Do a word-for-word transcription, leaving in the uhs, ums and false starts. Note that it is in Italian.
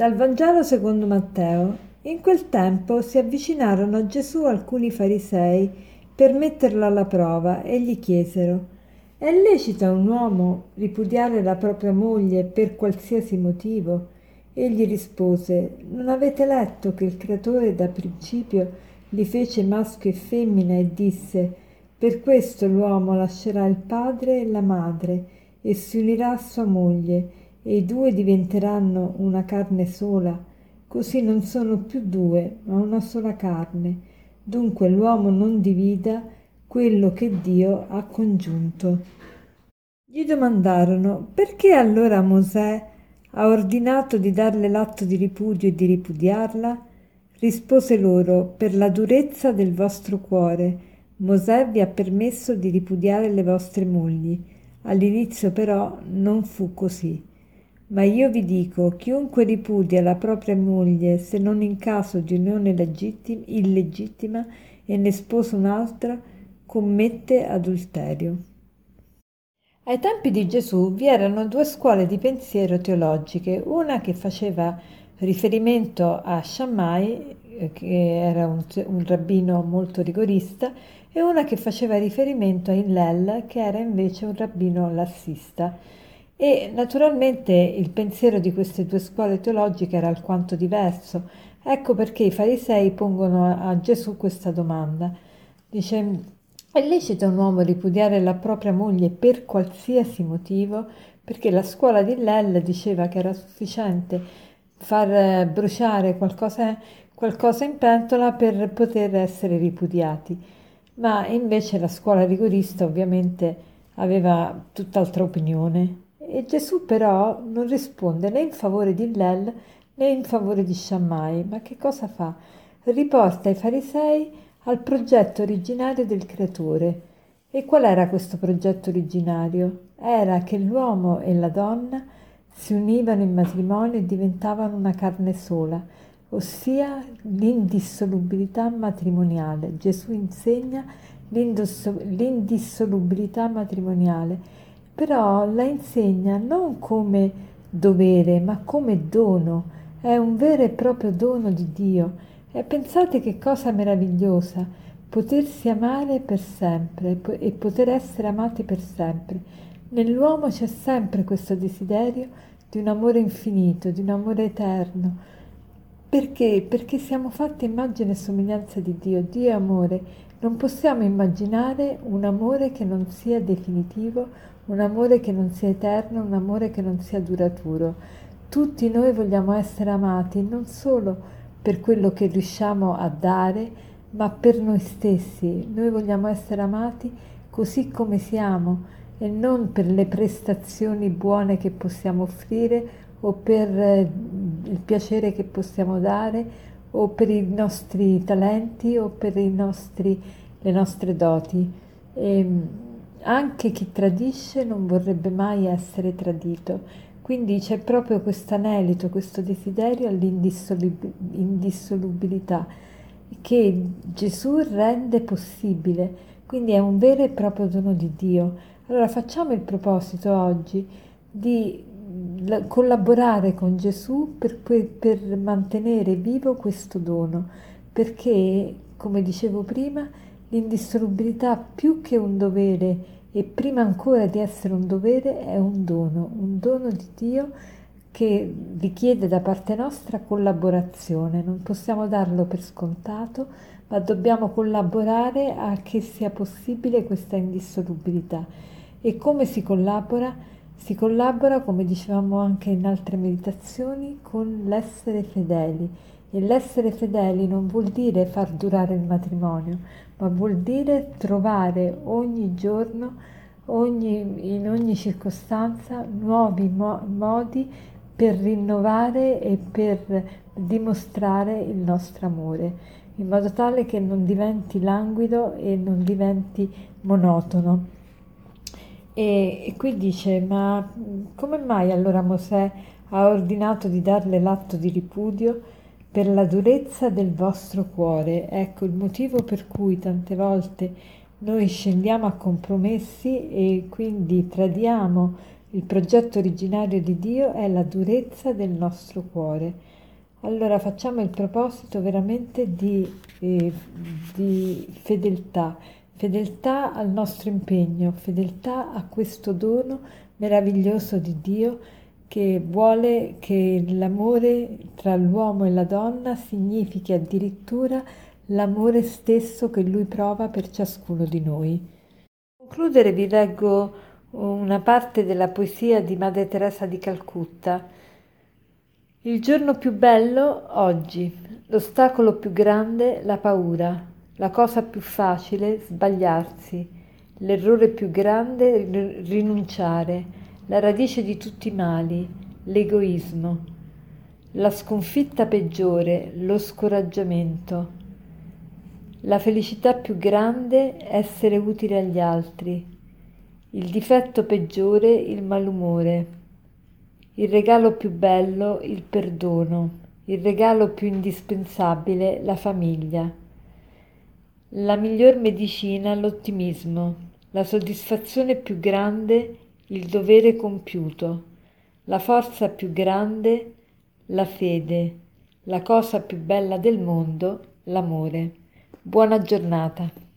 Dal Vangelo secondo Matteo. In quel tempo si avvicinarono a Gesù alcuni farisei per metterlo alla prova e gli chiesero: è lecito a un uomo ripudiare la propria moglie per qualsiasi motivo? Egli rispose: non avete letto che il Creatore da principio li fece maschio e femmina e disse: per questo l'uomo lascerà il padre e la madre e si unirà a sua moglie, e i due diventeranno una carne sola, così non sono più due, ma una sola carne. Dunque l'uomo non divida quello che Dio ha congiunto. Gli domandarono: perché allora Mosè ha ordinato di darle l'atto di ripudio e di ripudiarla? Rispose loro: per la durezza del vostro cuore Mosè vi ha permesso di ripudiare le vostre mogli. All'inizio però non fu così. Ma io vi dico, chiunque ripudia la propria moglie, se non in caso di unione legittima, illegittima, e ne sposa un'altra, commette adulterio. Ai tempi di Gesù vi erano due scuole di pensiero teologiche, una che faceva riferimento a Shammai, che era un, un rabbino molto rigorista, e una che faceva riferimento a Inlel, che era invece un rabbino lassista. E naturalmente il pensiero di queste due scuole teologiche era alquanto diverso. Ecco perché i farisei pongono a Gesù questa domanda. Dice: è lecito a un uomo ripudiare la propria moglie per qualsiasi motivo? Perché la scuola di Hillel diceva che era sufficiente far bruciare qualcosa, qualcosa in pentola per poter essere ripudiati. Ma invece la scuola rigorista ovviamente aveva tutt'altra opinione. E Gesù però non risponde né in favore di Hillel né in favore di Shammai, ma che cosa fa? Riporta i farisei al progetto originario del Creatore. E qual era questo progetto originario? Era che l'uomo e la donna si univano in matrimonio e diventavano una carne sola, ossia l'indissolubilità matrimoniale. Gesù insegna l'indissolubilità matrimoniale, però la insegna non come dovere, ma come dono. È un vero e proprio dono di Dio. E pensate che cosa meravigliosa, potersi amare per sempre e poter essere amati per sempre. Nell'uomo c'è sempre questo desiderio di un amore infinito, di un amore eterno. Perché? Perché siamo fatti immagine e somiglianza di Dio. Dio è amore. Non possiamo immaginare un amore che non sia definitivo, un amore che non sia eterno, un amore che non sia duraturo. Tutti noi vogliamo essere amati non solo per quello che riusciamo a dare, ma per noi stessi. Noi vogliamo essere amati così come siamo e non per le prestazioni buone che possiamo offrire o per il piacere che possiamo dare o per i nostri talenti o per i nostri, le nostre doti. E, Anche chi tradisce non vorrebbe mai essere tradito, quindi c'è proprio questo anelito, questo desiderio all'indissolubilità che Gesù rende possibile, quindi è un vero e proprio dono di Dio. Allora facciamo il proposito oggi di collaborare con Gesù per, per mantenere vivo questo dono, perché, come dicevo prima, l'indissolubilità, più che un dovere e prima ancora di essere un dovere, è un dono, un dono di Dio che richiede da parte nostra collaborazione. Non possiamo darlo per scontato, ma dobbiamo collaborare a che sia possibile questa indissolubilità. E come si collabora? Si collabora, come dicevamo anche in altre meditazioni, con l'essere fedeli. E l'essere fedeli non vuol dire far durare il matrimonio, ma vuol dire trovare ogni giorno, ogni, in ogni circostanza, nuovi mo- modi per rinnovare e per dimostrare il nostro amore, in modo tale che non diventi languido e non diventi monotono. E, e qui dice: ma come mai allora Mosè ha ordinato di darle l'atto di ripudio? Per la durezza del vostro cuore. Ecco il motivo per cui tante volte noi scendiamo a compromessi e quindi tradiamo Il progetto originario di Dio è la durezza del nostro cuore. Allora facciamo il proposito veramente di, eh, di fedeltà, fedeltà al nostro impegno, fedeltà a questo dono meraviglioso di Dio che vuole che l'amore tra l'uomo e la donna significhi addirittura l'amore stesso che Lui prova per ciascuno di noi. Per concludere vi leggo una parte della poesia di Madre Teresa di Calcutta. Il giorno più bello oggi, l'ostacolo più grande la paura, la cosa più facile sbagliarsi, l'errore più grande rinunciare, la radice di tutti i mali, l'egoismo, la sconfitta peggiore, lo scoraggiamento, la felicità più grande essere utile agli altri, il difetto peggiore il malumore. Il regalo più bello, il perdono, il regalo più indispensabile, la famiglia, la miglior medicina, l'ottimismo, la soddisfazione più grande, il dovere compiuto, la forza più grande, la fede, la cosa più bella del mondo, l'amore. Buona giornata.